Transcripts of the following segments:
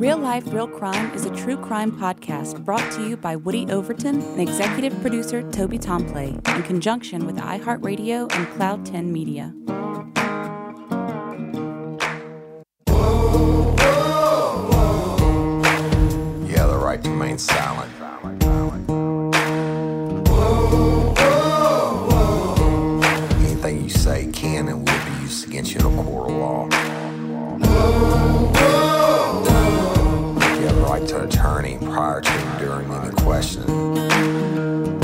Real Life Real Crime is a true crime podcast brought to you by Woody Overton and executive producer Toby Tomplay in conjunction with iHeartRadio and Cloud 10 Media. Yeah, the right to remain silent. Anything you say can and will be used against you in a court of law. To an attorney prior to and during any questioning. You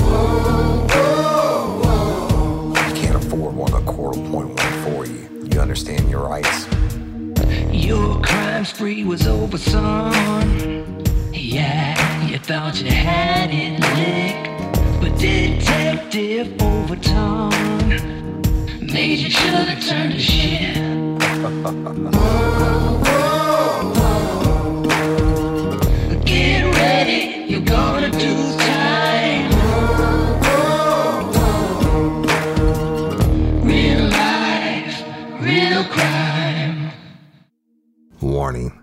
can't afford one of the court appointed one for you. You understand your rights? Your crime spree was over, son. Yeah, you thought you had it licked, but Detective Overton made you shoulda turned to shit. You're gonna do time. Real life, real crime. Warning.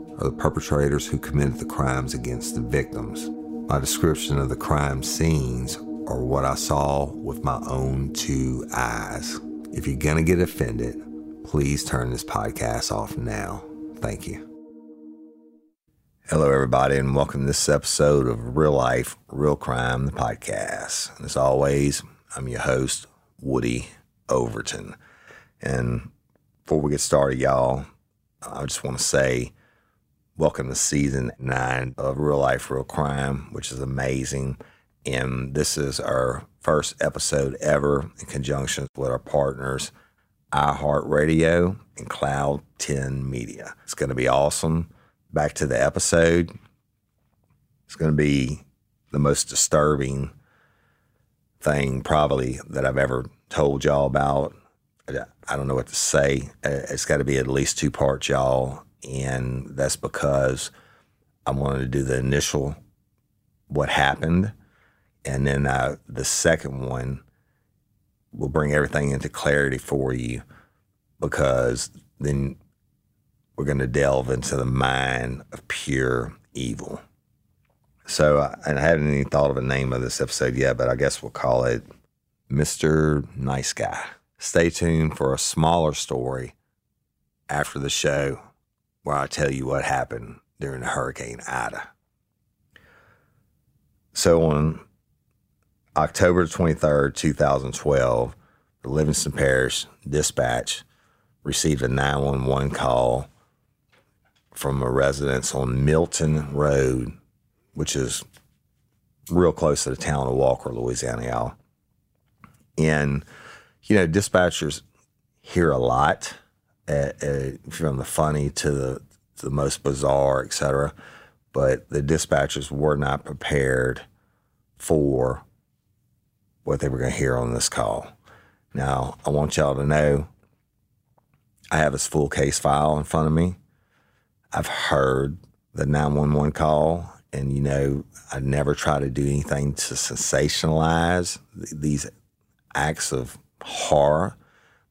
or the perpetrators who committed the crimes against the victims. My description of the crime scenes are what I saw with my own two eyes. If you're gonna get offended, please turn this podcast off now. Thank you. Hello, everybody, and welcome to this episode of Real Life, Real Crime, the podcast. And as always, I'm your host, Woody Overton. And before we get started, y'all, I just want to say welcome to Season 9 of Real Life, Real Crime, which is amazing. And this is our first episode ever in conjunction with our partners, iHeartRadio and Cloud 10 Media. It's going to be awesome. Back to the episode. It's going to be the most disturbing thing probably that I've ever told y'all about. I don't know what to say. It's got to be at least two parts, y'all. And that's because I wanted to do the initial what happened. And then the second one will bring everything into clarity for you, because then we're going to delve into the mind of pure evil. So, and I haven't even thought of a name of this episode yet, but I guess we'll call it Mr. Nice Guy. Stay tuned for a smaller story after the show where I tell you what happened during Hurricane Ida. So on October 23rd, 2012, the Livingston Parish Dispatch received a 911 call from a residence on Milton Road, which is real close to the town of Walker, Louisiana, y'all. And, you know, dispatchers hear a lot, from the funny to the most bizarre, et cetera. But the dispatchers were not prepared for what they were going to hear on this call. Now, I want y'all to know I have this full case file in front of me. I've heard the 911 call, and, you know, I never try to do anything to sensationalize these acts of horror,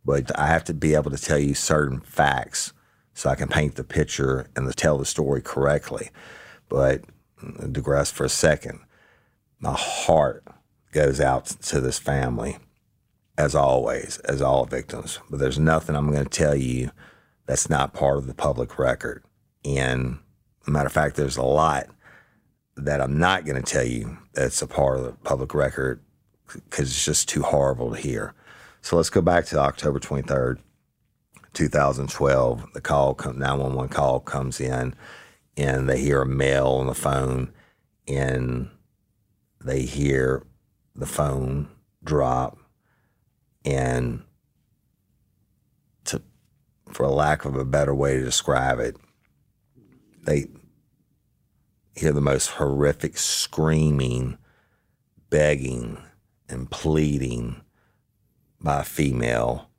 but I have to be able to tell you certain facts so I can paint the picture and tell the story correctly. But I digress for a second. My heart goes out to this family, as always, as all victims. But there's nothing I'm going to tell you that's not part of the public record. And matter of fact, there's a lot that I'm not going to tell you that's a part of the public record because it's just too horrible to hear. So let's go back to October 23rd, 2012. The 911 call comes in, and they hear a male on the phone, and they hear the phone drop. And for lack of a better way to describe it, hear the most horrific screaming, begging, and pleading by a female.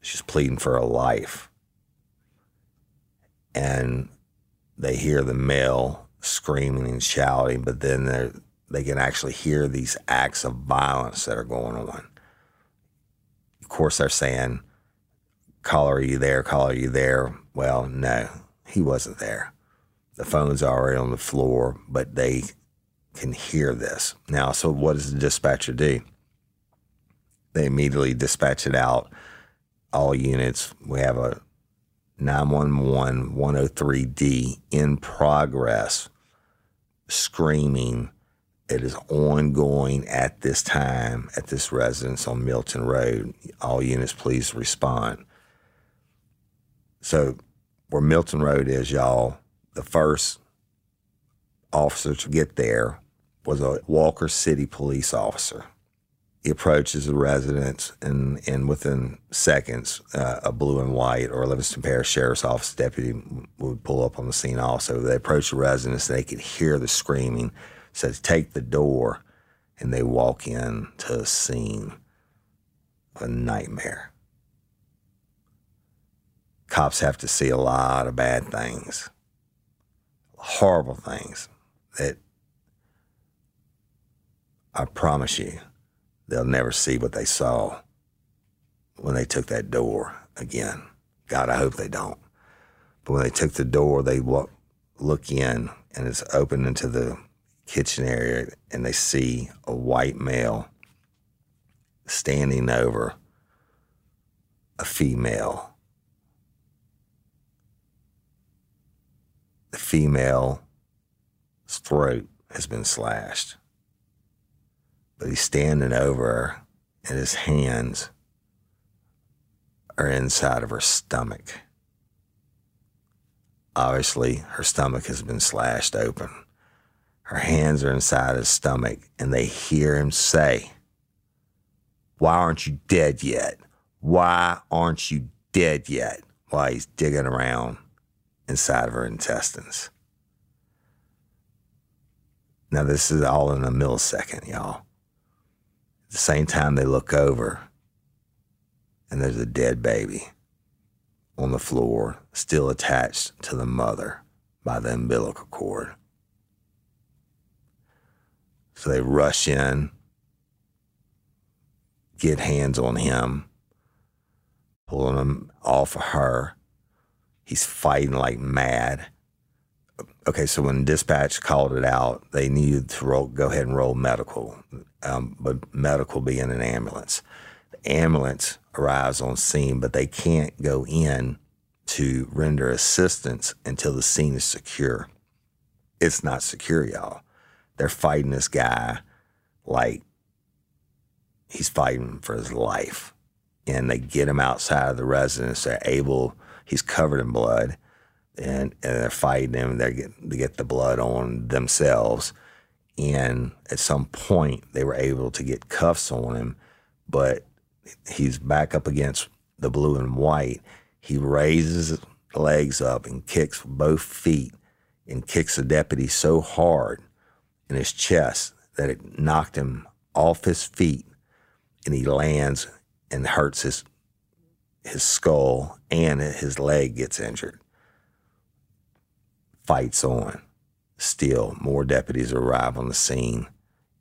She's pleading for her life. And they hear the male screaming and shouting, but then they can actually hear these acts of violence that are going on. Of course, they're saying, caller, are you there? Caller, are you there? Well, no, he wasn't there. The phone's already on the floor, but they can hear this. Now, so what does the dispatcher do? They immediately dispatch it out. All units, we have a 911 103D in progress, screaming. It is ongoing at this time at this residence on Milton Road. All units, please respond. So where Milton Road is, y'all, the first officer to get there was a Walker City police officer. He approaches the residence, and within seconds, a blue and white or a Livingston Parish Sheriff's Office deputy would pull up on the scene also. They approach the residence, they could hear the screaming. Says, take the door, and they walk in to a scene of a nightmare. Cops have to see a lot of bad things, horrible things that I promise you, they'll never see what they saw when they took that door again. God, I hope they don't. But when they took the door, they look in, and it's open into the kitchen area, and they see a white male standing over a female. The female's throat has been slashed. But he's standing over her, and his hands are inside of her stomach. Obviously, her stomach has been slashed open. Her hands are inside his stomach, and they hear him say, why aren't you dead yet? Why aren't you dead yet? While he's digging around inside of her intestines. Now, this is all in a millisecond, y'all. At the same time, they look over, and there's a dead baby on the floor, still attached to the mother by the umbilical cord. So they rush in, get hands on him, pulling him off of her. He's fighting like mad. Okay, so when dispatch called it out, they needed to go ahead and roll medical, but medical being an ambulance. The ambulance arrives on scene, but they can't go in to render assistance until the scene is secure. It's not secure, y'all. They're fighting this guy like he's fighting for his life. And they get him outside of the residence. He's covered in blood, and they're fighting him. They get the blood on themselves. And at some point, they were able to get cuffs on him, but he's back up against the blue and white. He raises his legs up and kicks both feet and kicks the deputy so hard in his chest that it knocked him off his feet, and he lands and hurts his skull, and his leg gets injured. Fights on. Still, more deputies arrive on the scene,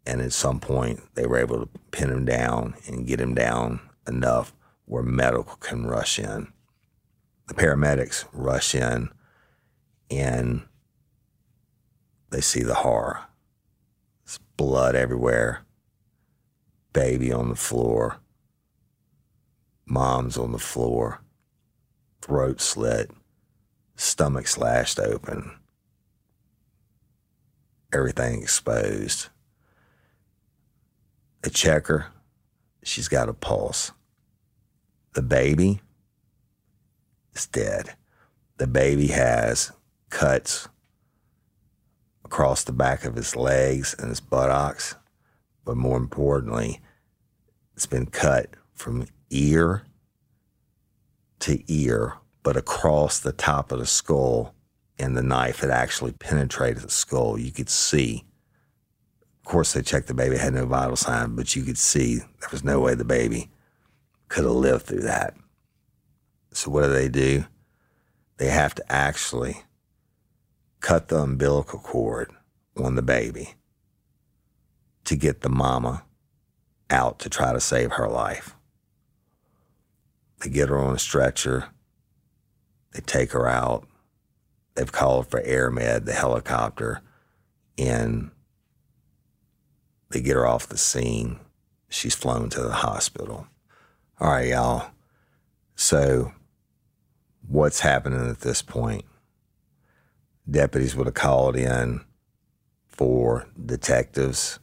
and at some point they were able to pin him down and get him down enough where medical can rush in. The paramedics rush in, and they see the horror. Blood everywhere, baby on the floor, mom's on the floor, throat slit, stomach slashed open, everything exposed. They check her, she's got a pulse. The baby is dead. The baby has cuts across the back of his legs and his buttocks, but more importantly, it's been cut from ear to ear, but across the top of the skull and the knife had actually penetrated the skull. You could see. Of course, they checked the baby, had no vital sign, but you could see there was no way the baby could have lived through that. So what do? They have to actually cut the umbilical cord on the baby to get the mama out to try to save her life. They get her on a stretcher. They take her out. They've called for AirMed, the helicopter, and they get her off the scene. She's flown to the hospital. All right, y'all. So what's happening at this point? Deputies would have called in for detectives,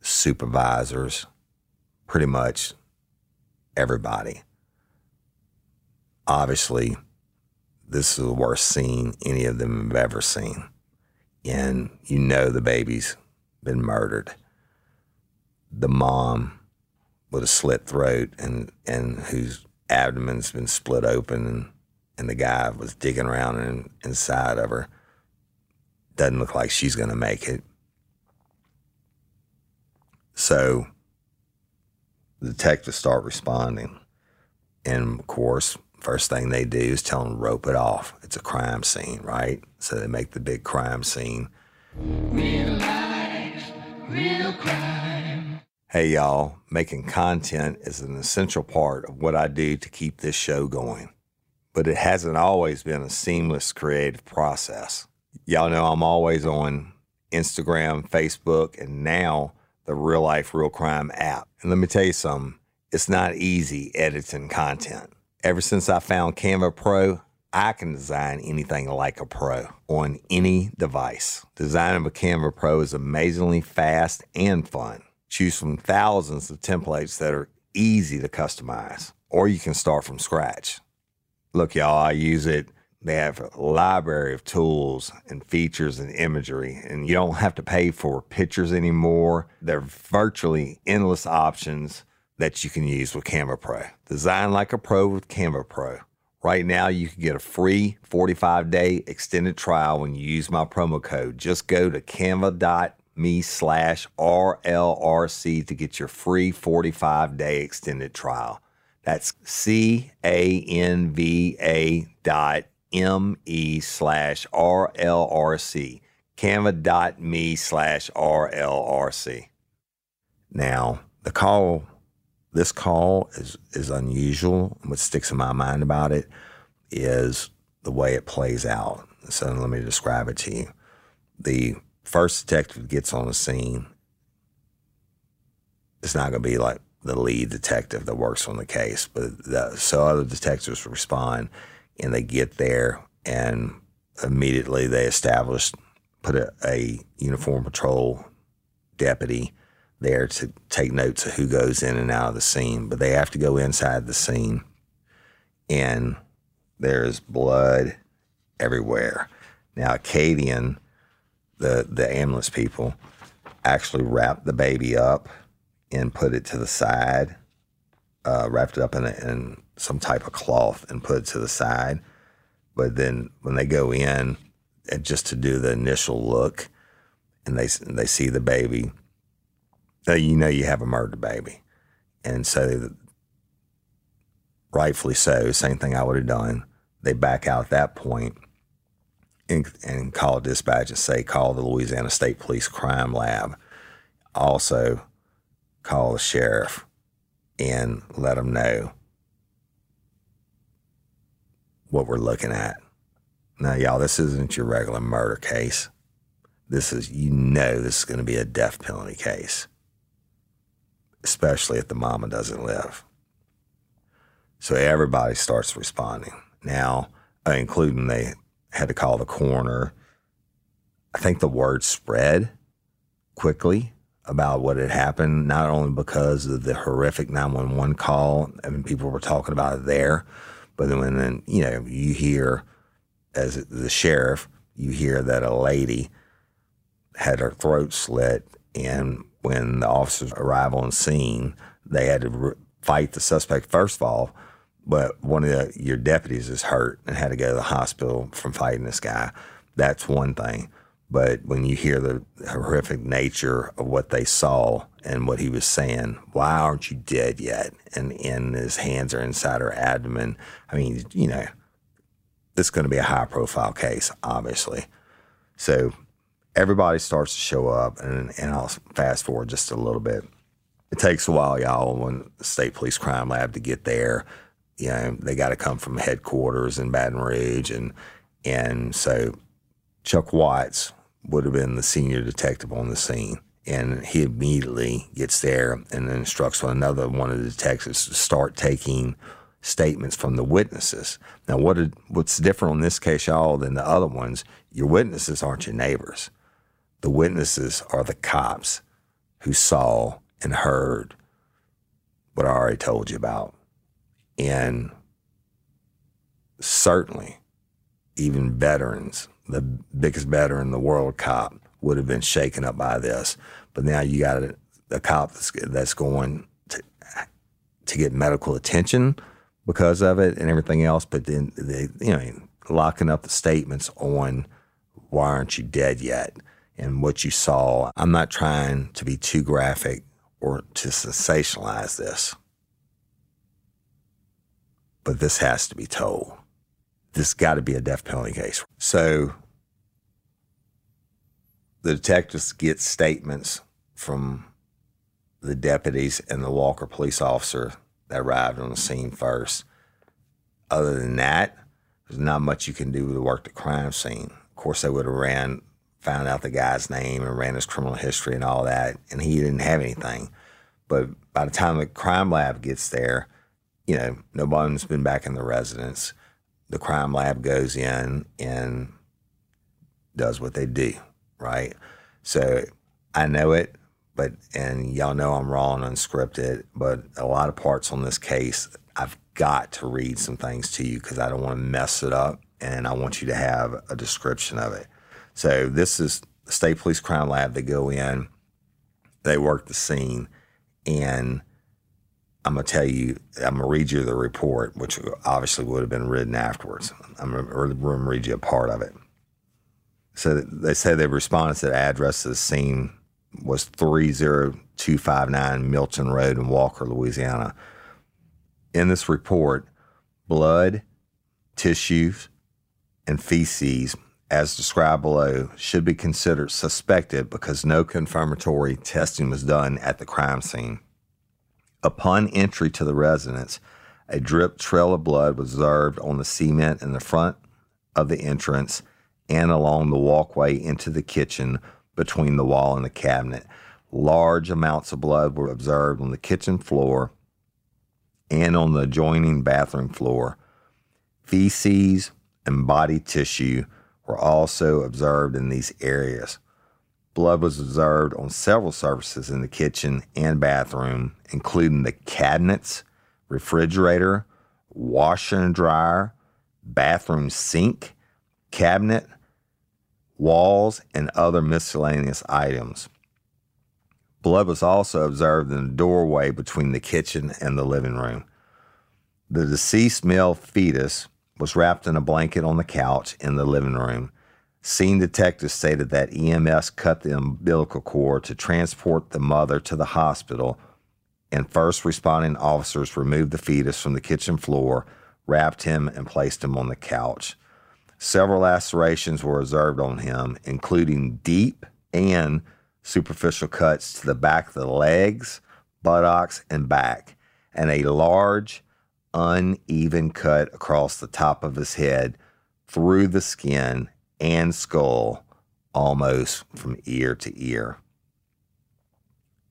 supervisors, pretty much everybody. Obviously, this is the worst scene any of them have ever seen. And you know the baby's been murdered. The mom with a slit throat and whose abdomen's been split open and the guy was digging around inside of her. Doesn't look like she's going to make it. So the detectives start responding. And, of course, first thing they do is tell them to rope it off. It's a crime scene, right? So they make the big crime scene. Real life, real crime. Hey, y'all, making content is an essential part of what I do to keep this show going. But it hasn't always been a seamless creative process. Y'all know I'm always on Instagram, Facebook, and now the Real Life Real Crime app. And let me tell you something, it's not easy editing content. Ever since I found Canva Pro, I can design anything like a pro on any device. Designing with Canva Pro is amazingly fast and fun. Choose from thousands of templates that are easy to customize, or you can start from scratch. Look, y'all, I use it. They have a library of tools and features and imagery, and you don't have to pay for pictures anymore. There are virtually endless options that you can use with Canva Pro. Design like a pro with Canva Pro. Right now, you can get a free 45-day extended trial when you use my promo code. Just go to canva.me/RLRC to get your free 45-day extended trial. That's canva.me/RLRC. Canva.me/RLRC. Now, the call... This call is unusual. What sticks in my mind about it is the way it plays out. So let me describe it to you. The first detective gets on the scene. It's not going to be like the lead detective that works on the case, but so other detectives respond, and they get there, and immediately they put a uniformed patrol deputy there to take notes of who goes in and out of the scene. But they have to go inside the scene, and there's blood everywhere. Now, Acadian, the ambulance people, actually wrapped the baby up and put it to the side, wrapped it up in some type of cloth and put it to the side. But then when they go in, and just to do the initial look, and they see the baby, you know you have a murdered baby. And so, rightfully so, same thing I would have done. They back out at that point and call dispatch and say, call the Louisiana State Police Crime Lab. Also, call the sheriff and let them know what we're looking at. Now, y'all, this isn't your regular murder case. This is going to be a death penalty case, especially if the mama doesn't live. So everybody starts responding. Now, including they had to call the coroner. I think the word spread quickly about what had happened, not only because of the horrific 911 call, I mean, people were talking about it there, but then you know, you hear, as the sheriff, you hear that a lady had her throat slit, and when the officers arrive on scene, they had to fight the suspect. First of all, but one of your deputies is hurt and had to go to the hospital from fighting this guy, that's one thing. But when you hear the horrific nature of what they saw and what he was saying, why aren't you dead yet? And his hands are inside her abdomen. I mean, you know, this is going to be a high-profile case, obviously. So everybody starts to show up, and I'll fast forward just a little bit. It takes a while, y'all, when the State Police Crime Lab to get there. You know, they got to come from headquarters in Baton Rouge, and so Chuck Watts would have been the senior detective on the scene, and he immediately gets there and then instructs another one of the detectives to start taking statements from the witnesses. Now, what's different on this case, y'all, than the other ones? Your witnesses aren't your neighbors. The witnesses are the cops who saw and heard what I already told you about. And certainly, even veterans, the biggest veteran in the world cop, would have been shaken up by this. But now you got a cop that's going to get medical attention because of it and everything else. But then they, you know, locking up the statements on why aren't you dead yet and what you saw. I'm not trying to be too graphic or to sensationalize this, but this has to be told. This got to be a death penalty case. So the detectives get statements from the deputies and the Walker police officer that arrived on the scene first. Other than that, there's not much you can do to work the crime scene. Of course, they would have found out the guy's name and ran his criminal history and all that, and he didn't have anything. But by the time the crime lab gets there, you know, nobody's been back in the residence. The crime lab goes in and does what they do, right? So I know it, and y'all know I'm raw and unscripted, but a lot of parts on this case, I've got to read some things to you because I don't want to mess it up, and I want you to have a description of it. So this is the State Police Crime Lab. They go in, they work the scene, and I'm going to tell you, I'm going to read you the report, which obviously would have been written afterwards. I'm going to read you a part of it. So they say the respondents at the address of the scene was 30259 Milton Road in Walker, Louisiana. In this report, blood, tissues, and feces, as described below, should be considered suspected because no confirmatory testing was done at the crime scene. Upon entry to the residence, a drip trail of blood was observed on the cement in the front of the entrance and along the walkway into the kitchen between the wall and the cabinet. Large amounts of blood were observed on the kitchen floor and on the adjoining bathroom floor. Feces and body tissue were also observed in these areas. Blood was observed on several surfaces in the kitchen and bathroom, including the cabinets, refrigerator, washer and dryer, bathroom sink, cabinet, walls, and other miscellaneous items. Blood was also observed in the doorway between the kitchen and the living room. The deceased male fetus was wrapped in a blanket on the couch in the living room. Scene detectives stated that EMS cut the umbilical cord to transport the mother to the hospital, and first responding officers removed the fetus from the kitchen floor, wrapped him, and placed him on the couch. Several lacerations were observed on him, including deep and superficial cuts to the back of the legs, buttocks, and back, and a large, uneven cut across the top of his head through the skin and skull, almost from ear to ear.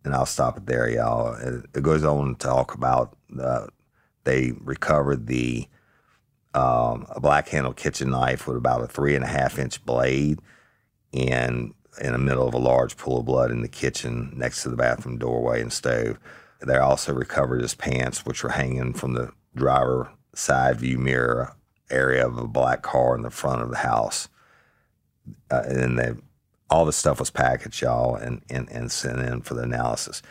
And I'll stop it there, y'all. It goes on to talk about they recovered the a black-handled kitchen knife with about a 3.5-inch blade and in the middle of a large pool of blood in the kitchen next to the bathroom doorway and stove. They also recovered his pants, which were hanging from the driver's side view mirror area of a black car in the front of the house. And all the stuff was packaged, y'all, and sent in for the analysis.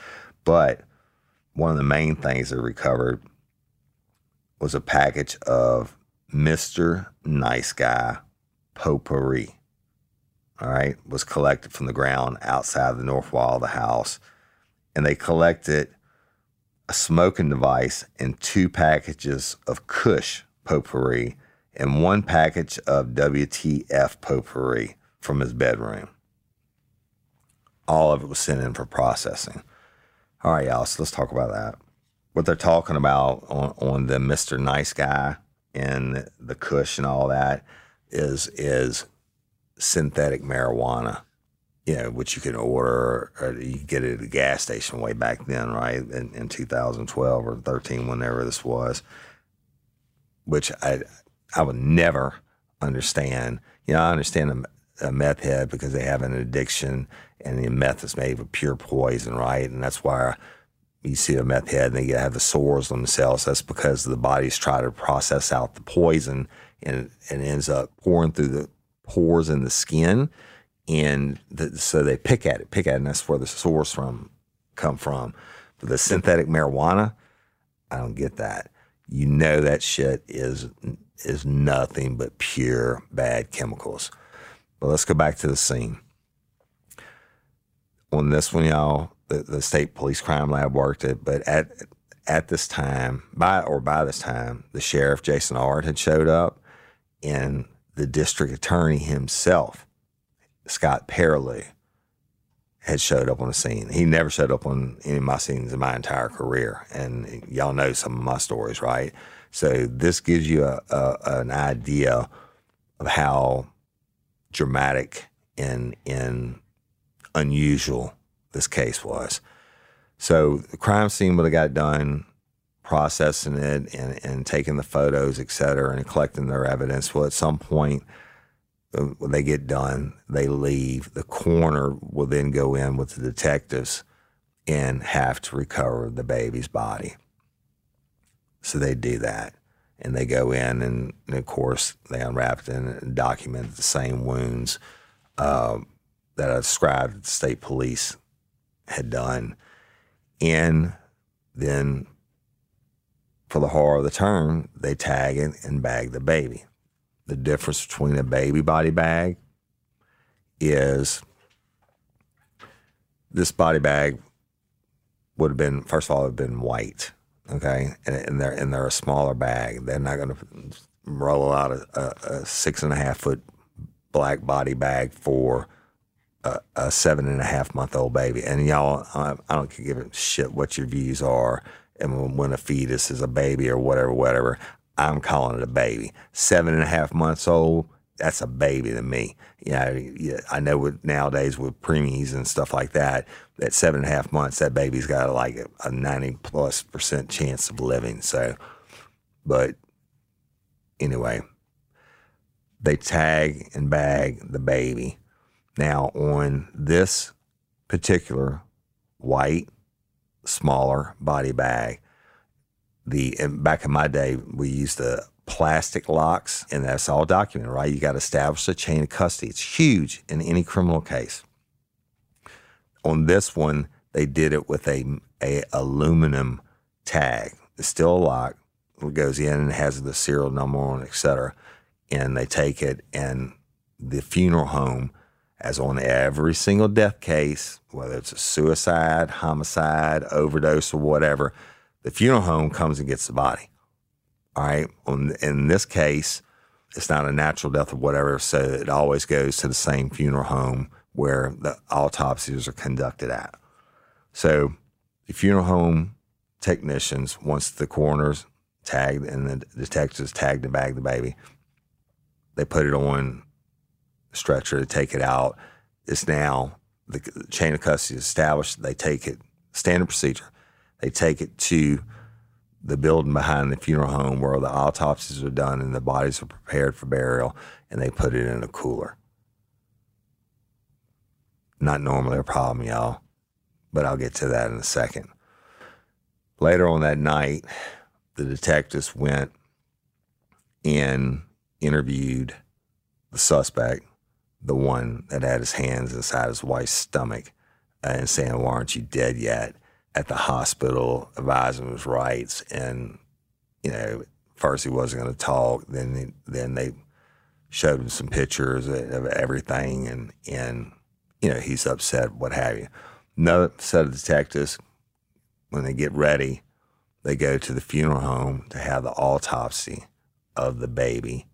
But one of the main things they recovered was a package of Mr. Nice Guy potpourri. All right, was collected from the ground outside the north wall of the house. And they collected a smoking device and two packages of Kush potpourri and one package of WTF potpourri from his bedroom. All of it was sent in for processing. All right, y'all, so let's talk about that. What they're talking about on the Mr. Nice Guy and the Kush and all that is synthetic marijuana, you know, which you can order or you can get it at a gas station way back then, right, in 2012 or 13, whenever this was, which I would never understand. You know, I understand a meth head because they have an addiction and the meth is made with pure poison, right? And that's why you see a meth head and they have the sores on themselves. That's because the body's trying to process out the poison and it ends up pouring through the pores in the skin. And so they pick at it, and that's where the sores come from. But the synthetic marijuana, I don't get that. You know that shit is nothing but pure bad chemicals. But let's go back to the scene. On this one, y'all, the state police crime lab worked it, but at this time, by this time, the sheriff, Jason Ard, had showed up, and the district attorney himself, Scott Parley, had showed up on the scene. He never showed up on any of my scenes in my entire career, and y'all know some of my stories, right? So this gives you an idea of how dramatic and unusual this case was. So the crime scene would have got done processing it and taking the photos, et cetera, and collecting their evidence. Well, at some point, when they get done, they leave. The coroner will then go in with the detectives and have to recover the baby's body. So they do that. And they go in, and of course, they unwrapped and documented the same wounds that I described that the state police had done. And then, for the horror of the term, they tag it and bag the baby. The difference between a baby body bag is this body bag would have been, first of all, it would have been white, okay? And they're a smaller bag. They're not gonna roll out a 6.5 foot black body bag for a 7.5 month old baby. And y'all, I don't give a shit what your views are. And when a fetus is a baby or whatever, I'm calling it a baby. 7.5 months old, that's a baby to me. You know, I know nowadays with preemies and stuff like that, at 7.5 months, that baby's got like a 90+% chance of living. So, but anyway, they tag and bag the baby. Now, on this particular white, smaller body bag, back in my day, we used the plastic locks, and that's all documented, right? You got to establish a chain of custody. It's huge in any criminal case. On this one, they did it with a aluminum tag. It's still a lock. It goes in and has the serial number on it, et cetera, and they take it, and the funeral home, as on every single death case, whether it's a suicide, homicide, overdose, or whatever, the funeral home comes and gets the body. All right? In this case, it's not a natural death or whatever, so it always goes to the same funeral home where the autopsies are conducted at. So the funeral home technicians, once the coroner's tagged and the detectives tagged and bagged the baby, they put it on stretcher to take it out. It's now the chain of custody is established. They take it, standard procedure. They take it to the building behind the funeral home where the autopsies are done and the bodies are prepared for burial, and they put it in a cooler. Not normally a problem, y'all, but I'll get to that in a second. Later on that night, the detectives went and interviewed the suspect, the one that had his hands inside his wife's stomach, and saying, "Why aren't you dead yet?" at the hospital, advising his rights, and, you know, First he wasn't going to talk. Then they showed him some pictures of everything, and you know, he's upset, what have you. Another set of detectives, when they get ready, they go to the funeral home to have the autopsy of the baby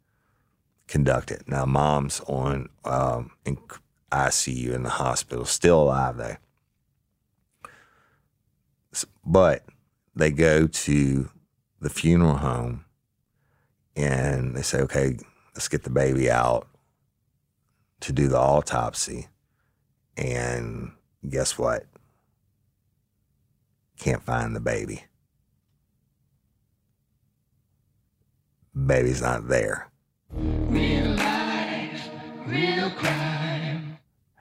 conducted. Now, mom's on in ICU in the hospital, still alive though. But they go to the funeral home and they say, okay, let's get the baby out to do the autopsy. And guess what? Can't find the baby. Baby's not there. Real life, real crime.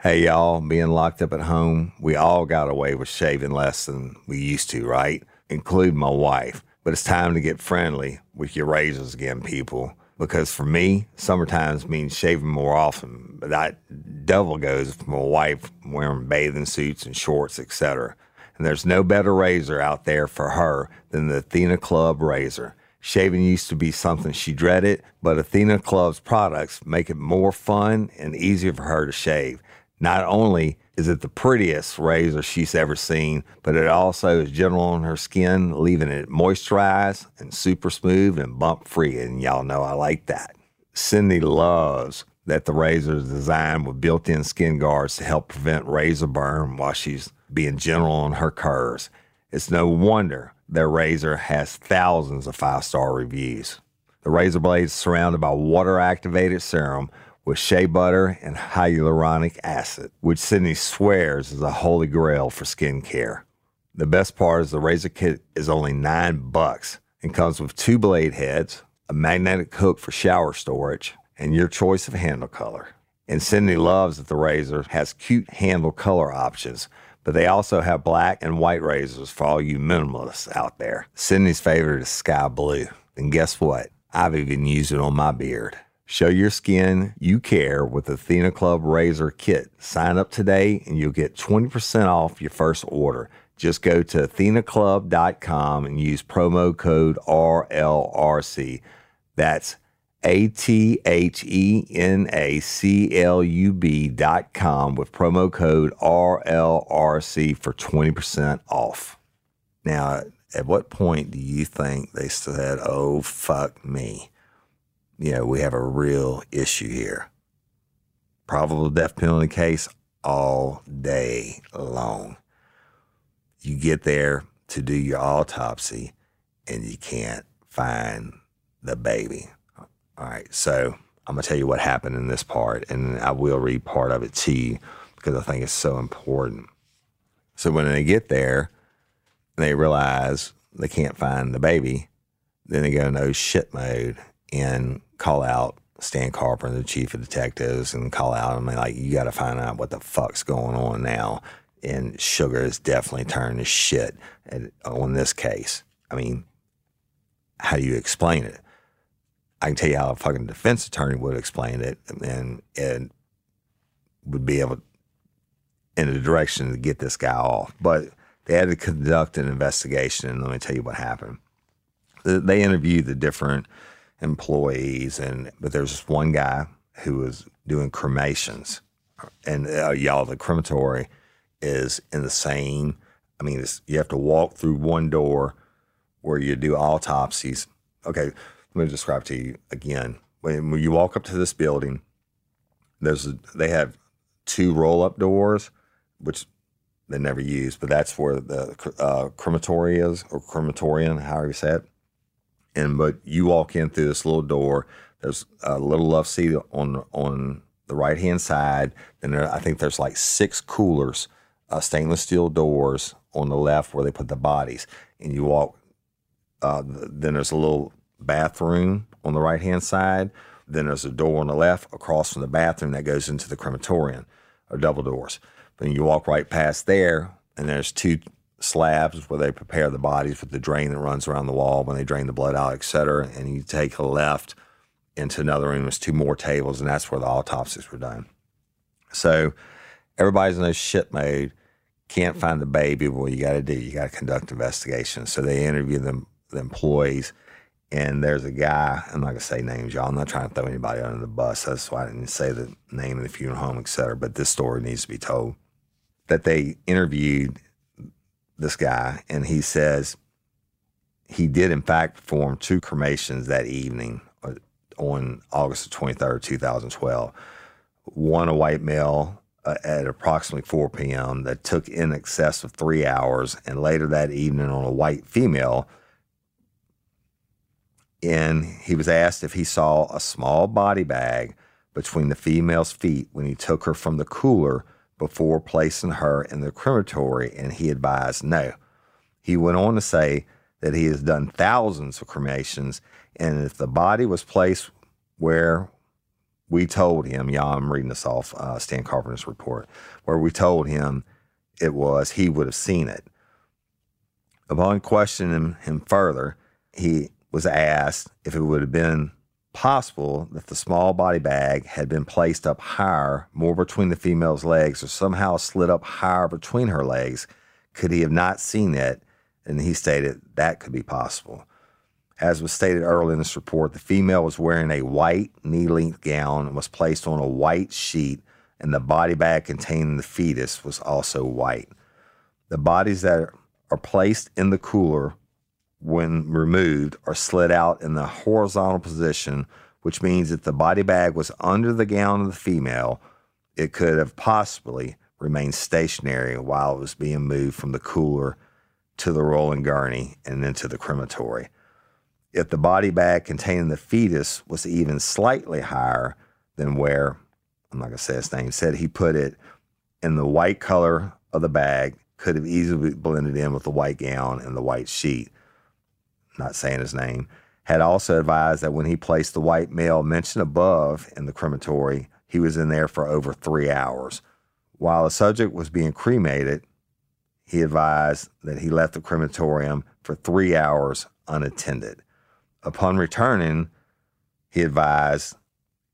Hey, y'all, being locked up at home, we all got away with shaving less than we used to, right? Including my wife. But it's time to get friendly with your razors again, people. Because for me, summertime means shaving more often. But that devil goes for my wife wearing bathing suits and shorts, etc. And there's no better razor out there for her than the Athena Club razor. Shaving used to be something she dreaded, but Athena Club's products make it more fun and easier for her to shave. Not only is it the prettiest razor she's ever seen, but it also is gentle on her skin, leaving it moisturized and super smooth and bump-free, and y'all know I like that. Cindy loves that the razor is designed with built-in skin guards to help prevent razor burn while she's being gentle on her curves. It's no wonder their razor has thousands of 5-star reviews. The razor blade is surrounded by water-activated serum with shea butter and hyaluronic acid, which Sydney swears is a holy grail for skincare. The best part is the razor kit is only $9 and comes with 2 blade heads, a magnetic hook for shower storage, and your choice of handle color. And Sydney loves that the razor has cute handle color options, but they also have black and white razors for all you minimalists out there. Sydney's favorite is sky blue. And guess what? I've even used it on my beard. Show your skin you care with the Athena Club Razor Kit. Sign up today and you'll get 20% off your first order. Just go to athenaclub.com and use promo code RLRC. That's ATHENACLUB.com with promo code RLRC for 20% off. Now, at what point do you think they said, oh, fuck me? You know, we have a real issue here. Probable death penalty case all day long. You get there to do your autopsy and you can't find the baby. All right, so I'm going to tell you what happened in this part, and I will read part of it to you because I think it's so important. So when they get there, they realize they can't find the baby. Then they go in oh shit mode and call out Stan Carper, the chief of detectives, and call out him like, you got to find out what the fuck's going on now. And Sugar has definitely turned to shit on this case. I mean, how do you explain it? I can tell you how a fucking defense attorney would explain it, and it would be able in the direction to get this guy off. But they had to conduct an investigation, and let me tell you what happened. They interviewed the different employees, but there's this one guy who was doing cremations, and y'all, the crematory is in the same. I mean, you have to walk through one door where you do autopsies. Okay, let me describe to you again. When you walk up to this building, they have 2 roll-up doors, which they never use, but that's where the crematory is, or crematorium, however you say it. But you walk in through this little door. There's a little love seat on the right-hand side. And I think there's like 6 coolers, stainless steel doors on the left where they put the bodies. And you walk, then there's a little bathroom on the right-hand side. Then there's a door on the left across from the bathroom that goes into the crematorium, or double doors. Then you walk right past there, and there's 2 slabs where they prepare the bodies with the drain that runs around the wall when they drain the blood out, etc. And you take a left into another room. There's 2 more tables, and that's where the autopsies were done. So everybody's in a shit mode. Can't find the baby. Well, you got to conduct investigations. So they interview the employees, And there's a guy, I'm not going to say names, y'all. I'm not trying to throw anybody under the bus. That's why I didn't say the name of the funeral home, et cetera. But this story needs to be told. That they interviewed this guy, and he says he did, in fact, perform two cremations that evening on August 23rd, 2012. One, a white male at approximately 4 p.m. that took in excess of 3 hours, and later that evening on a white female. And he was asked if he saw a small body bag between the female's feet when he took her from the cooler before placing her in the crematory, and he advised no. He went on to say that he has done thousands of cremations, and if the body was placed where we told him, y'all, I'm reading this off Stan Carpenter's report, where we told him it was, he would have seen it. Upon questioning him further, he was asked if it would have been possible that the small body bag had been placed up higher, more between the female's legs, or somehow slid up higher between her legs. Could he have not seen it? And he stated that could be possible. As was stated earlier in this report, the female was wearing a white knee-length gown and was placed on a white sheet, and the body bag containing the fetus was also white. The bodies that are placed in the cooler when removed are slid out in the horizontal position, which means if the body bag was under the gown of the female, it could have possibly remained stationary while it was being moved from the cooler to the rolling gurney and into the crematory. If the body bag containing the fetus was even slightly higher than where, I'm not going to say his name, said he put it, in the white color of the bag could have easily blended in with the white gown and the white sheet. Not saying his name, had also advised that when he placed the white male mentioned above in the crematory, he was in there for over 3 hours. While the subject was being cremated, he advised that he left the crematorium for 3 hours unattended. Upon returning, he advised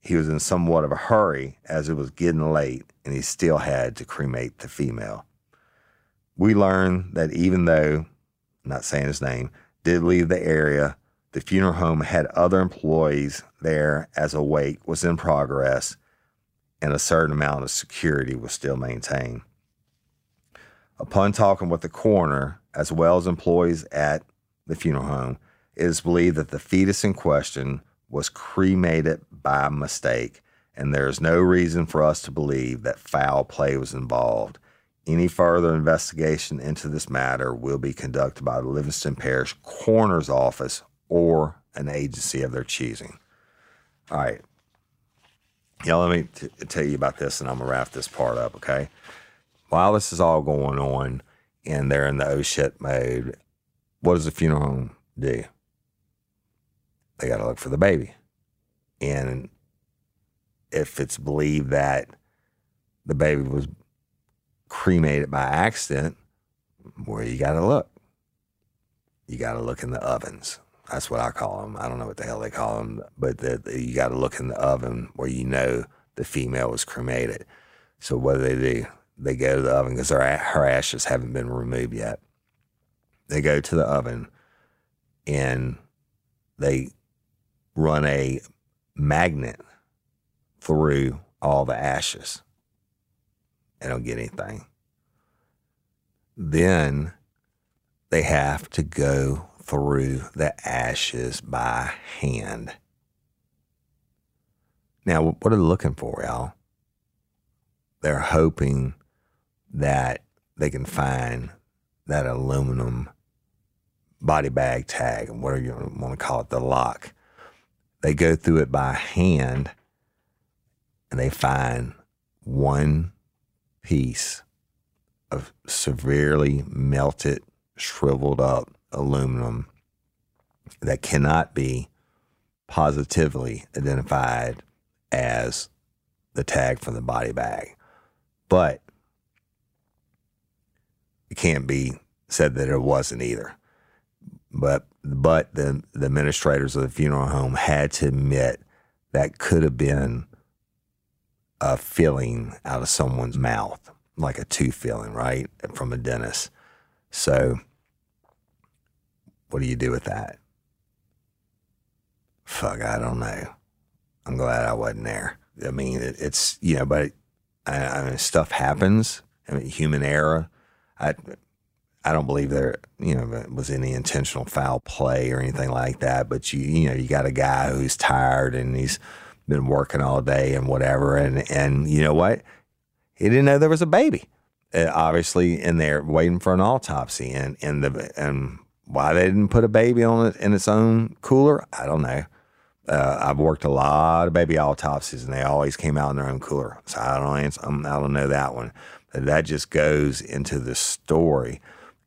he was in somewhat of a hurry as it was getting late and he still had to cremate the female. We learned that even though, not saying his name, did leave the area, the funeral home had other employees there as a wake was in progress and a certain amount of security was still maintained. Upon talking with the coroner as well as employees at the funeral home, it is believed that the fetus in question was cremated by mistake, and there is no reason for us to believe that foul play was involved. Any further investigation into this matter will be conducted by the Livingston Parish Coroner's Office or an agency of their choosing. All right. Y'all, let me tell you about this, and I'm going to wrap this part up, okay? While this is all going on and they're in the oh shit mode, what does the funeral home do? They got to look for the baby. And if it's believed that the baby was cremated by accident, where you got to look? You got to look in the ovens. That's what I call them. I don't know what the hell they call them, but you got to look in the oven where you know the female was cremated. So what do? They go to the oven because her ashes haven't been removed yet. They go to the oven and they run a magnet through all the ashes. They don't get anything. Then they have to go through the ashes by hand. Now, what are they looking for, y'all? They're hoping that they can find that aluminum body bag tag, and whatever you want to call it, the lock. They go through it by hand, and they find one piece of severely melted, shriveled up aluminum that cannot be positively identified as the tag from the body bag. But it can't be said that it wasn't either. But the administrators of the funeral home had to admit that could have been a filling out of someone's mouth, like a tooth filling, right, from a dentist. So what do you do with that? fuck, I don't know. I'm glad I wasn't there. I mean, it's, you know, but I mean, stuff happens. I mean, human error. I don't believe there, you know, was any intentional foul play or anything like that. But you know, you got a guy who's tired and he's been working all day and whatever. And you know what? He didn't know there was a baby, obviously, in there waiting for an autopsy. And why they didn't put a baby on it in its own cooler, I don't know. I've worked a lot of baby autopsies, and they always came out in their own cooler. So I don't know that one. But that just goes into the story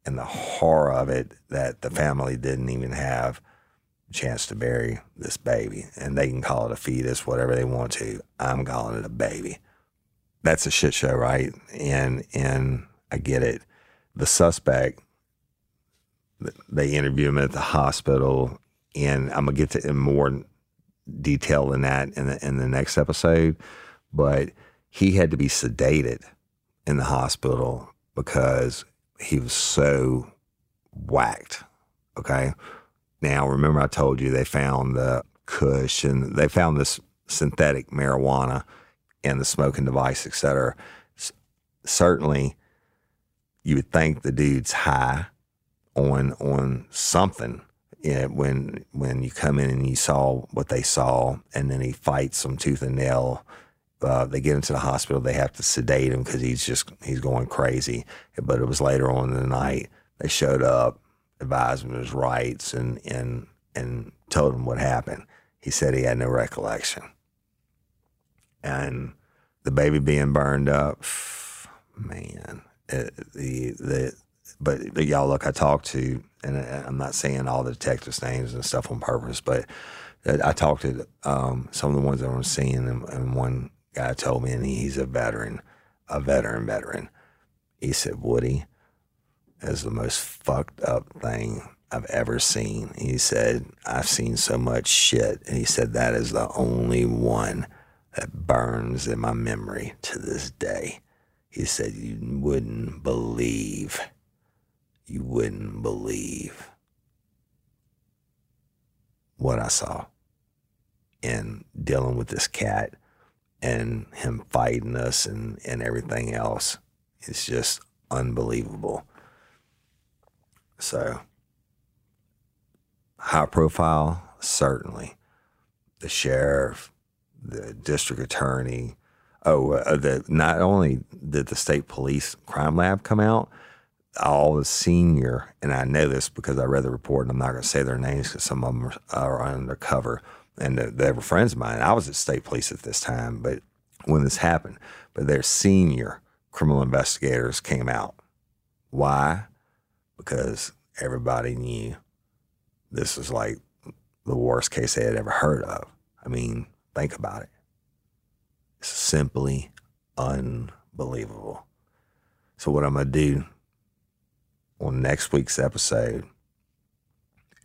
and the horror of it, that the family didn't even have a chance to bury this baby. And they can call it a fetus, whatever they want to. I'm calling it a baby. That's a shit show, right? And I get it. The suspect, they interview him at the hospital, and I'm going to get to more detail than that in the next episode, but he had to be sedated in the hospital because he was so whacked, okay? Now, remember I told you they found the kush, and they found this synthetic marijuana and the smoking device, et cetera. Certainly, you would think the dude's high on something, you know, when you come in and you saw what they saw, and then he fights them tooth and nail. They get into the hospital. They have to sedate him because he's going crazy. But it was later on in the night. They showed up, advised him his rights, and told him what happened. He said he had no recollection. And the baby being burned up, man. But y'all, look, I talked to, and I'm not saying all the detectives' names and stuff on purpose, but I talked to some of the ones that were seeing, and one guy told me, and he's a veteran. He said, Woody, is the most fucked up thing I've ever seen. He said, I've seen so much shit. And he said, that is the only one that burns in my memory to this day. He said, you wouldn't believe what I saw in dealing with this cat and him fighting us and everything else. It's just unbelievable. So, high profile, certainly. The sheriff, the district attorney. Not only did the state police crime lab come out, all the senior, and I know this because I read the report, and I'm not going to say their names because some of them are undercover, and they were friends of mine. I was at state police at this time, but when this happened, but their senior criminal investigators came out. Why? Because everybody knew this was like the worst case they had ever heard of. I mean, think about it. It's simply unbelievable. So what I'm going to do on next week's episode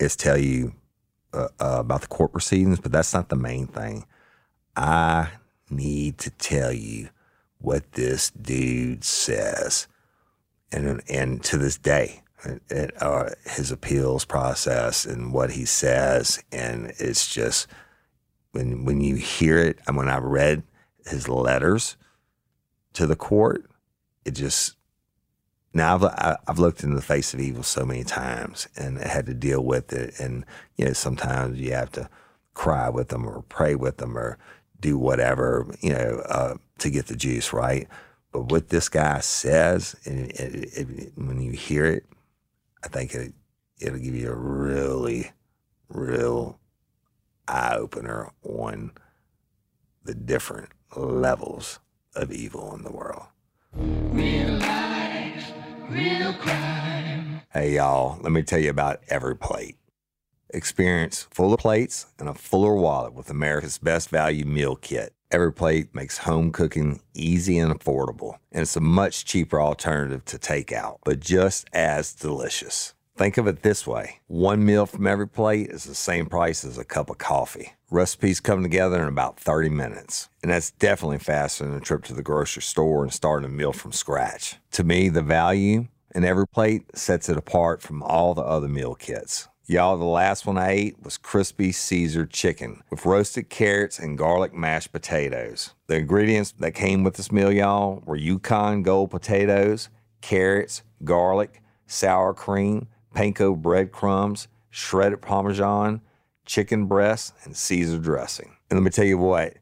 is tell you about the court proceedings, but that's not the main thing. I need to tell you what this dude says. And to this day, his appeals process and what he says, and it's just, when you hear it, and when I read his letters to the court, it just, now I've looked into the face of evil so many times and had to deal with it. And, you know, sometimes you have to cry with them or pray with them or do whatever, you know, to get the juice, right? But what this guy says, and when you hear it, I think it'll give you a really, real eye-opener on the different levels of evil in the world. Real life, real crime. Hey, y'all, let me tell you about EveryPlate. Experience fuller plates and a fuller wallet with America's Best Value Meal Kit. EveryPlate makes home cooking easy and affordable, and it's a much cheaper alternative to takeout, but just as delicious. Think of it this way. One meal from EveryPlate is the same price as a cup of coffee. Recipes come together in about 30 minutes, and that's definitely faster than a trip to the grocery store and starting a meal from scratch. To me, the value in EveryPlate sets it apart from all the other meal kits. Y'all, the last one I ate was crispy Caesar chicken with roasted carrots and garlic mashed potatoes. The ingredients that came with this meal, y'all, were Yukon Gold potatoes, carrots, garlic, sour cream, panko breadcrumbs, shredded Parmesan, chicken breast, and Caesar dressing. And let me tell you what,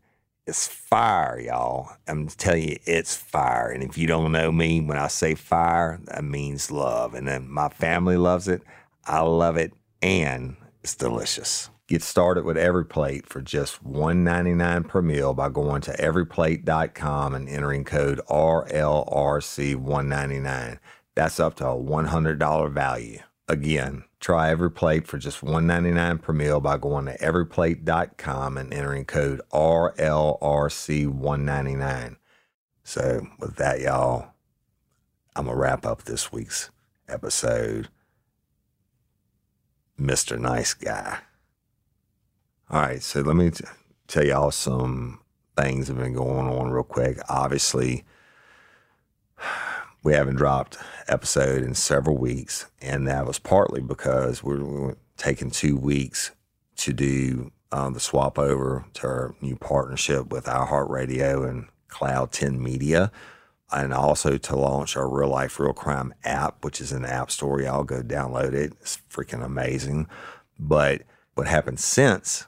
it's fire, y'all. I'm telling you, it's fire. And if you don't know me, when I say fire, that means love. And then my family loves it, I love it, and it's delicious. Get started with EveryPlate for just $1.99 per meal by going to everyplate.com and entering code RLRC199. That's up to a $100 value. Again, try EveryPlate for just $1.99 per meal by going to everyplate.com and entering code RLRC199. So with that, y'all, I'm going to wrap up this week's episode, Mr. Nice Guy. All right, so let me tell y'all some things that have been going on real quick. Obviously, we haven't dropped episode in several weeks, and that was partly because we were taking 2 weeks to do the swap over to our new partnership with iHeartRadio and Cloud 10 Media, and also to launch our Real Life Real Crime app, which is in the App Store. Y'all go download it. It's freaking amazing. But what happened since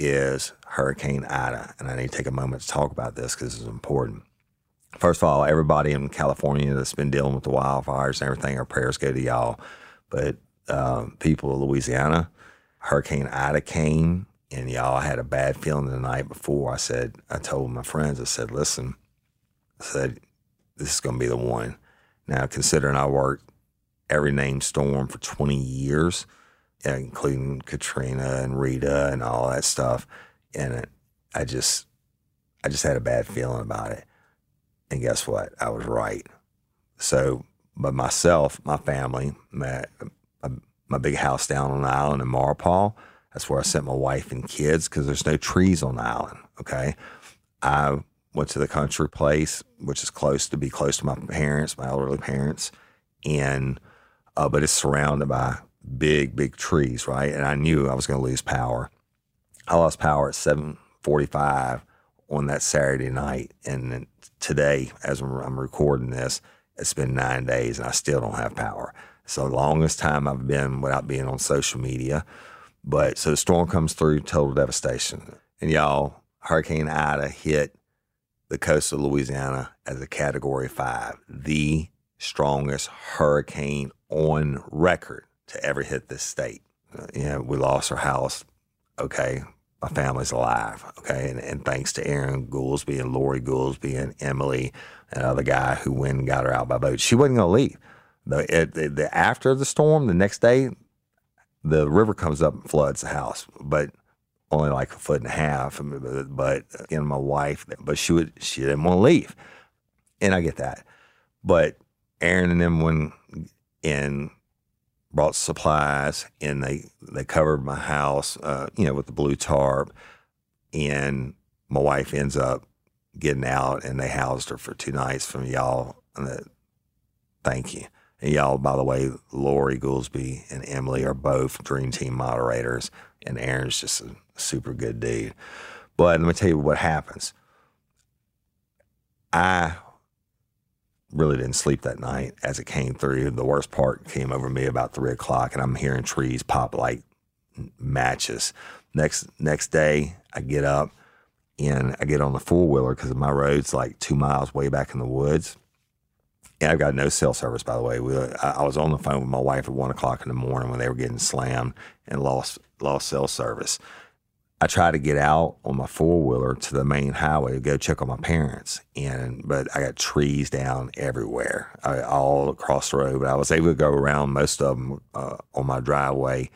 is Hurricane Ida, and I need to take a moment to talk about this because it's important. First of all, everybody in California that's been dealing with the wildfires and everything, our prayers go to y'all. But people of Louisiana, Hurricane Ida came, and y'all, had a bad feeling the night before. I told my friends, I said, listen, this is going to be the one. Now, considering I worked every named storm for 20 years, including Katrina and Rita and all that stuff, and I just had a bad feeling about it. And guess what? I was right. So, but myself, my family, my big house down on the island in Maurepas, that's where I sent my wife and kids because there's no trees on the island, okay? I went to the country place, which is close to my parents, my elderly parents, and but it's surrounded by big, big trees, right? And I knew I was going to lose power. I lost power at 7:45 on that Saturday night, and then today, as I'm recording this, it's been 9 days, and I still don't have power. It's the longest time I've been without being on social media. But so the storm comes through, total devastation. And y'all, Hurricane Ida hit the coast of Louisiana as a Category 5, the strongest hurricane on record to ever hit this state. You know, we lost our house, okay? My family's alive, okay? And thanks to Aaron Goolsby and Lori Goolsby and Emily and other guy who went and got her out by boat. She wasn't going to leave. After the storm, the next day, the river comes up and floods the house, but only like 1.5 feet. But again, my wife, but she didn't want to leave. And I get that. But Aaron and them went in, brought supplies, and they covered my house, with the blue tarp, and my wife ends up getting out, and they housed her for 2 nights from y'all. Thank you. And y'all, by the way, Lori Goolsby and Emily are both Dream Team moderators, and Aaron's just a super good dude. But let me tell you what happens. I really didn't sleep that night as it came through. The worst part came over me about 3 o'clock, and I'm hearing trees pop like matches. Next day, I get up and I get on the four-wheeler because my road's like 2 miles way back in the woods. And I've got no cell service, by the way. I was on the phone with my wife at 1 o'clock in the morning when they were getting slammed and lost cell service. I tried to get out on my four-wheeler to the main highway to go check on my parents, but I got trees down everywhere, all across the road. But I was able to go around most of them on my driveway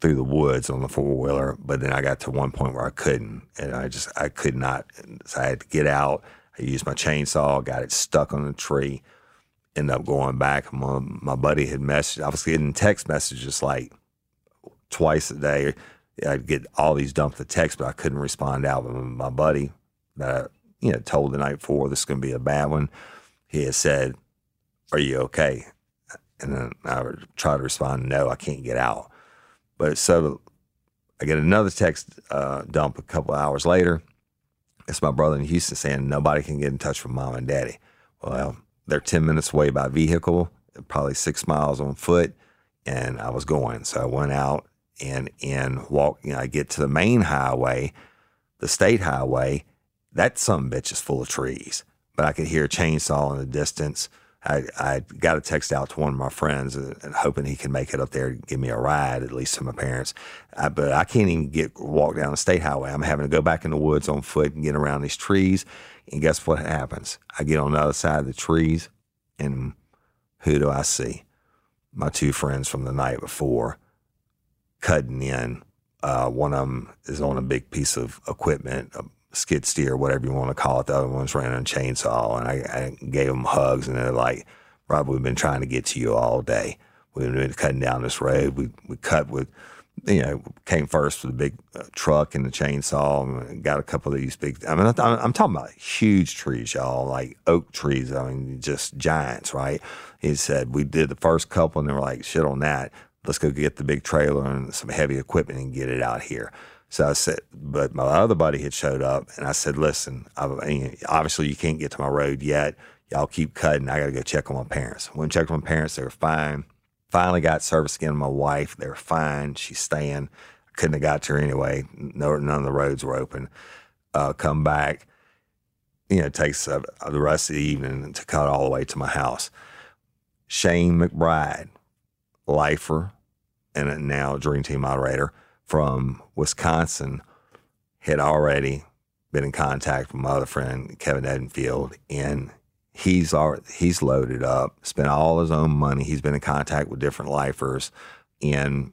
through the woods on the four-wheeler, but then I got to one point where I couldn't, and I could not. So I had to get out. I used my chainsaw, got it stuck on a tree, ended up going back. My buddy had messaged. I was getting text messages like twice a day. I'd get all these dumps of text, but I couldn't respond out. But my buddy that I, told the night before, this is going to be a bad one, he had said, "Are you okay?" And then I would try to respond, no, I can't get out. But so I get another text dump a couple hours later. It's my brother in Houston saying nobody can get in touch with mom and daddy. Well, they're 10 minutes away by vehicle, probably 6 miles on foot, and I was going. So I went out and walked. You know, I get to the main highway, the state highway. That sumbitch is full of trees, but I could hear a chainsaw in the distance. I got a text out to one of my friends and hoping he could make it up there and give me a ride, at least to my parents. But I can't even walk down the state highway. I'm having to go back in the woods on foot and get around these trees. And guess what happens? I get on the other side of the trees, and who do I see? My two friends from the night before cutting in. One of them is on a big piece of equipment, skid steer, whatever you want to call it. The other one's ran on a chainsaw, and I gave them hugs, and they're like, Rob, we've been trying to get to you all day. We've been cutting down this road. We cut with, you know, came first with a big truck and the chainsaw, and got a couple of these big, I mean, I'm talking about huge trees, y'all, like oak trees. I mean, just giants, right? He said, we did the first couple, and they were like, shit on that. Let's go get the big trailer and some heavy equipment and get it out here. So I said, but my other buddy had showed up, and I said, listen, obviously you can't get to my road yet. Y'all keep cutting. I got to go check on my parents. Went and checked on my parents. They were fine. Finally got service again on my wife. They were fine. She's staying. I couldn't have got to her anyway. No, none of the roads were open. Come back. You know, it takes the rest of the evening to cut all the way to my house. Shane McBride, lifer and now Dream Team moderator, from Wisconsin, had already been in contact with my other friend, Kevin Edenfield, and he's loaded up, spent all his own money. He's been in contact with different lifers, and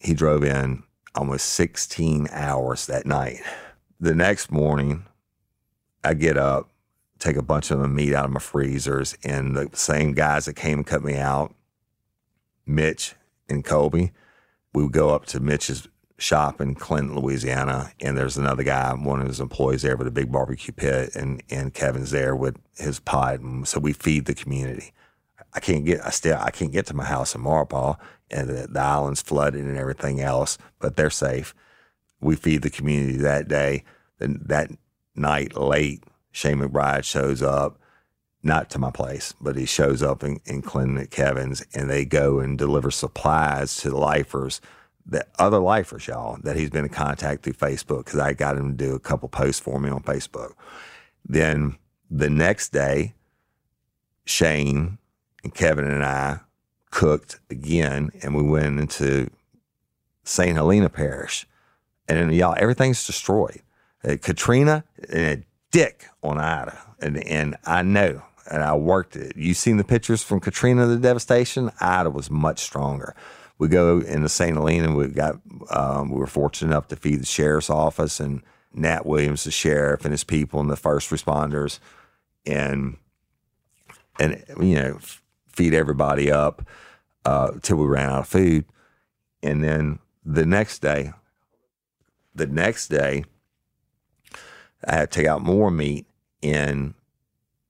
he drove in almost 16 hours that night. The next morning, I get up, take a bunch of the meat out of my freezers, and the same guys that came and cut me out, Mitch and Colby, we would go up to Mitch's shop in Clinton, Louisiana, and there's another guy, one of his employees there with a big barbecue pit, and Kevin's there with his pot. And so we feed the community. I can't get to my house in Maurepas, and the island's flooded and everything else, but they're safe. We feed the community that day. Then that night late, Shane McBride shows up, not to my place, but he shows up in Clinton at Kevin's, and they go and deliver supplies to the lifers, the other lifers, y'all, that he's been in contact through Facebook, because I got him to do a couple posts for me on Facebook. Then the next day, Shane and Kevin and I cooked again, and we went into St. Helena Parish. And then, y'all, everything's destroyed. Katrina and a dick on Ida, and I know. And I worked it. You've seen the pictures from Katrina, the devastation. Ida was much stronger. We go into St. Helena, and we were fortunate enough to feed the sheriff's office, and Nat Williams, the sheriff, and his people, and the first responders, and you know, feed everybody up till we ran out of food. And then the next day, I had to take out more meat, and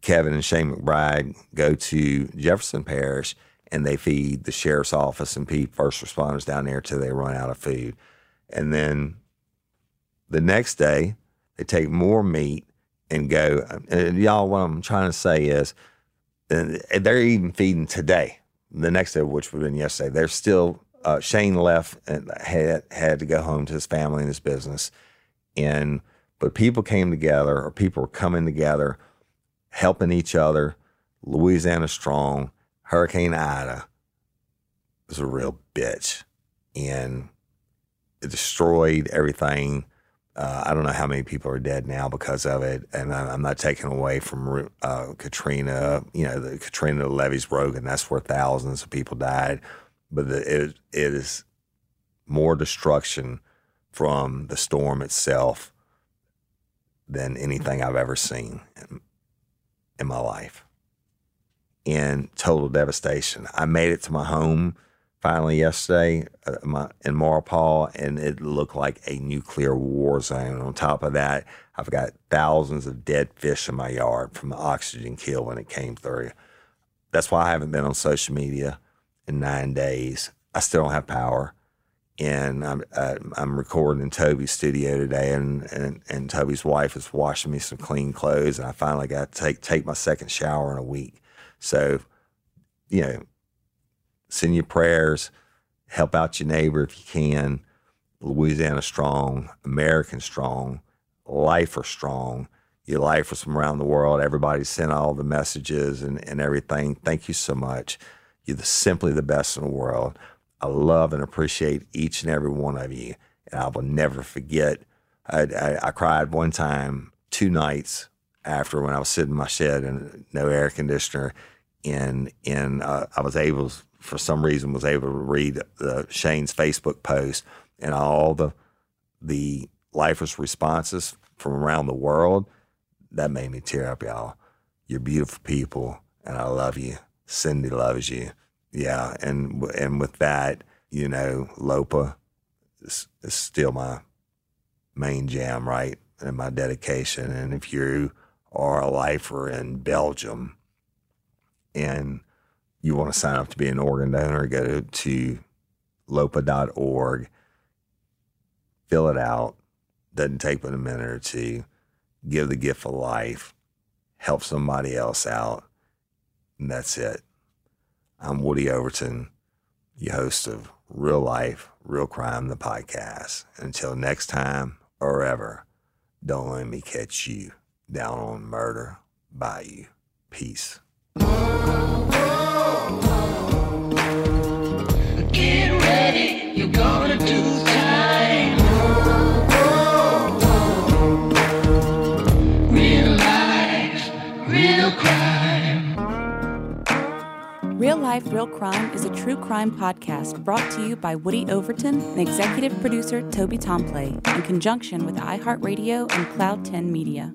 Kevin and Shane McBride go to Jefferson Parish, and they feed the sheriff's office and first responders down there till they run out of food. And then the next day, they take more meat and go. And y'all, what I'm trying to say is, and they're even feeding today, the next day, which would have been yesterday. They're still, Shane left and had to go home to his family and his business. But people came together, or people were coming together, helping each other. Louisiana strong. Hurricane Ida was a real bitch, and it destroyed everything. I don't know how many people are dead now because of it, and I'm not taking away from Katrina. You know, the Katrina levees broke, and that's where thousands of people died. But it is more destruction from the storm itself than anything I've ever seen in my life. In total devastation. I made it to my home finally yesterday in Maurepas, and it looked like a nuclear war zone. On top of that, I've got thousands of dead fish in my yard from the oxygen kill when it came through. That's why I haven't been on social media. in 9 days. I still don't have power. And I'm recording in Toby's studio today, and Toby's wife is washing me some clean clothes, and I finally got to take my second shower in a week. So, you know, send your prayers, help out your neighbor if you can. Louisiana strong, American strong, life are strong. Your life was from around the world. Everybody sent all the messages and everything. Thank you so much. You're simply the best in the world. I love and appreciate each and every one of you, and I will never forget. I cried one time, 2 nights after, when I was sitting in my shed and no air conditioner, and I was able, for some reason, to read Shane's Facebook post and all the lifers responses from around the world. That made me tear up, y'all. You're beautiful people, and I love you. Cindy loves you. Yeah, and with that, you know, LOPA is still my main jam, right, and my dedication. And if you are a lifer in Belgium and you want to sign up to be an organ donor, go to lopa.org, fill it out. Doesn't take but a minute or two. Give the gift of life. Help somebody else out. And that's it. I'm Woody Overton, your host of Real Life, Real Crime, the podcast. Until next time or ever, don't let me catch you down on Murder Bayou. Peace. Get ready, you're gonna do time. Real life, real crime. Real Life, Real Crime is a true crime podcast brought to you by Woody Overton and executive producer Toby Tomplay in conjunction with iHeartRadio and Cloud 10 Media.